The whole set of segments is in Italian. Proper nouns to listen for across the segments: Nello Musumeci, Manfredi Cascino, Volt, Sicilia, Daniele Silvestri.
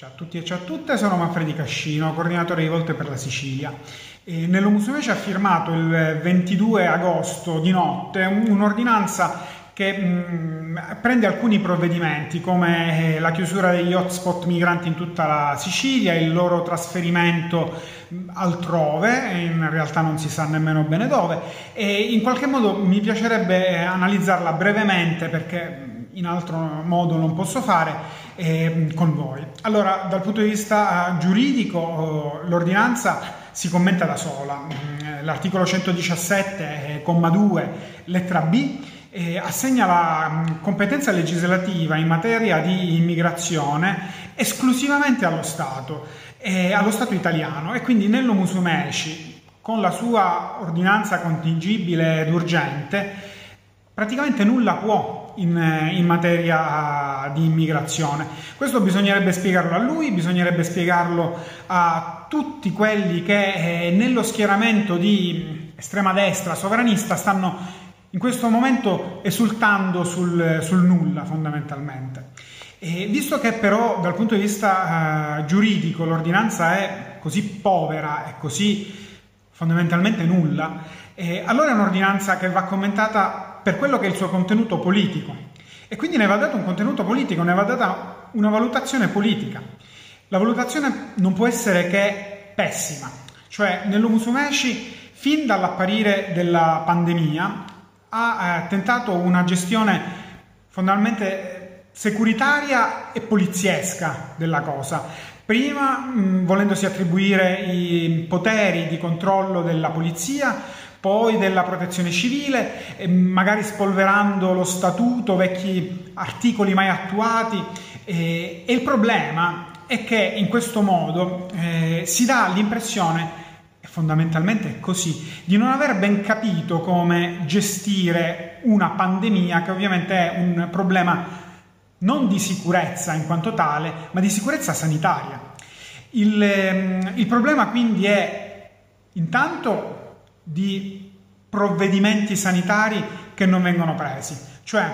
Ciao a tutti e ciao a tutte, sono Manfredi Cascino, coordinatore di Volt per la Sicilia. Nello Musumeci ha firmato il 22 agosto di notte un'ordinanza che prende alcuni provvedimenti come la chiusura degli hotspot migranti in tutta la Sicilia, il loro trasferimento altrove, in realtà non si sa nemmeno bene dove, e in qualche modo mi piacerebbe analizzarla brevemente perché in altro modo non posso fare con voi. Allora, dal punto di vista giuridico l'ordinanza si commenta da sola. L'articolo 117, comma 2, lettera B, assegna la competenza legislativa in materia di immigrazione esclusivamente allo Stato italiano, e quindi Nello Musumeci, con la sua ordinanza contingibile ed urgente, praticamente nulla può in materia di immigrazione. Questo bisognerebbe spiegarlo a lui, bisognerebbe spiegarlo a tutti quelli che nello schieramento di estrema destra sovranista stanno in questo momento esultando sul nulla, fondamentalmente. E visto che però dal punto di vista giuridico l'ordinanza è così povera e così fondamentalmente nulla, allora è un'ordinanza che va commentata per quello che è il suo contenuto politico, e quindi ne va dato un contenuto politico, ne va data una valutazione politica. La valutazione non può essere che pessima, cioè Nello Musumeci fin dall'apparire della pandemia ha tentato una gestione fondamentalmente securitaria e poliziesca della cosa, prima volendosi attribuire i poteri di controllo della polizia, poi della protezione civile, magari spolverando lo statuto, vecchi articoli mai attuati, e il problema è che in questo modo si dà l'impressione, fondamentalmente è così, di non aver ben capito come gestire una pandemia, che ovviamente è un problema non di sicurezza in quanto tale, ma di sicurezza sanitaria. Il problema quindi è intanto di provvedimenti sanitari che non vengono presi, cioè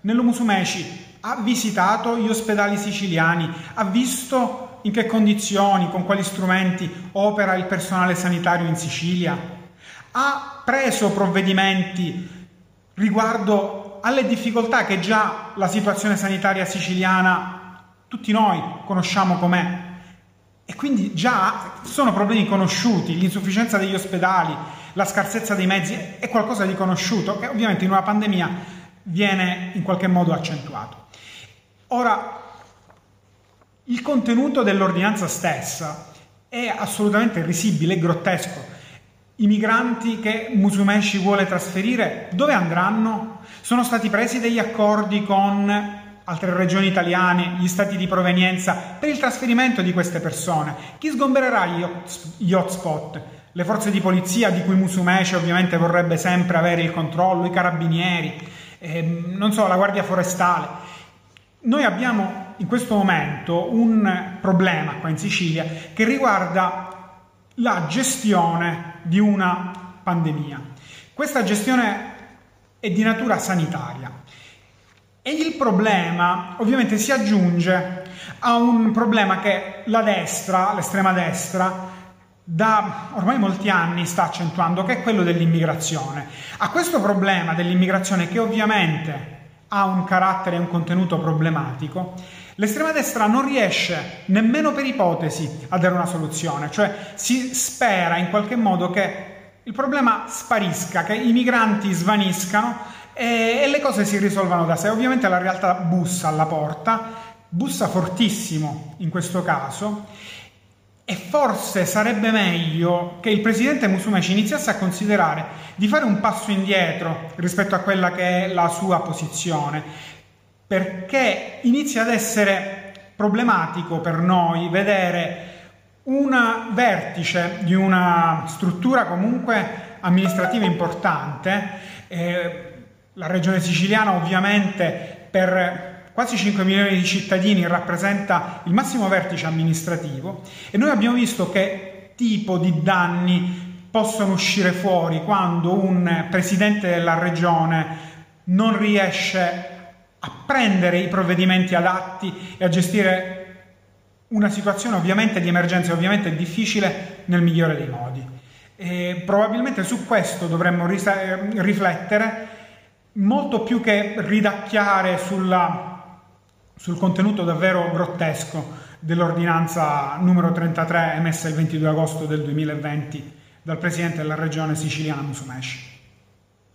Nello Musumeci ha visitato gli ospedali siciliani, ha visto in che condizioni, con quali strumenti opera il personale sanitario in Sicilia, ha preso provvedimenti riguardo alle difficoltà che già la situazione sanitaria siciliana tutti noi conosciamo com'è, e quindi già sono problemi conosciuti. L'insufficienza degli ospedali, la scarsezza dei mezzi è qualcosa di conosciuto, che ovviamente in una pandemia viene in qualche modo accentuato. Ora, il contenuto dell'ordinanza stessa è assolutamente risibile e grottesco. I migranti che Musumeci vuole trasferire, dove andranno? Sono stati presi degli accordi con altre regioni italiane, gli stati di provenienza, per il trasferimento di queste persone? Chi sgombererà gli hotspot? Le forze di polizia, di cui Musumeci ovviamente vorrebbe sempre avere il controllo, i carabinieri, non so, la guardia forestale. Noi abbiamo in questo momento un problema qua in Sicilia che riguarda la gestione di una pandemia. Questa gestione è di natura sanitaria. E il problema ovviamente si aggiunge a un problema che la destra, l'estrema destra, da ormai molti anni sta accentuando, che è quello dell'immigrazione. A questo problema dell'immigrazione, che ovviamente ha un carattere e un contenuto problematico, l'estrema destra non riesce nemmeno per ipotesi a dare una soluzione, cioè si spera in qualche modo che il problema sparisca, che i migranti svaniscano e le cose si risolvano da sé. Ovviamente la realtà bussa alla porta, bussa fortissimo in questo caso, e forse sarebbe meglio che il presidente Musumeci iniziasse a considerare di fare un passo indietro rispetto a quella che è la sua posizione, perché inizia ad essere problematico per noi vedere un vertice di una struttura comunque amministrativa importante, la regione siciliana ovviamente per quasi 5 milioni di cittadini rappresenta il massimo vertice amministrativo, e noi abbiamo visto che tipo di danni possono uscire fuori quando un presidente della regione non riesce a prendere i provvedimenti adatti e a gestire una situazione ovviamente di emergenza, ovviamente difficile nel migliore dei modi. E probabilmente su questo dovremmo riflettere molto più che ridacchiare sul contenuto davvero grottesco dell'ordinanza numero 33 emessa il 22 agosto del 2020 dal Presidente della Regione siciliana Musumeci.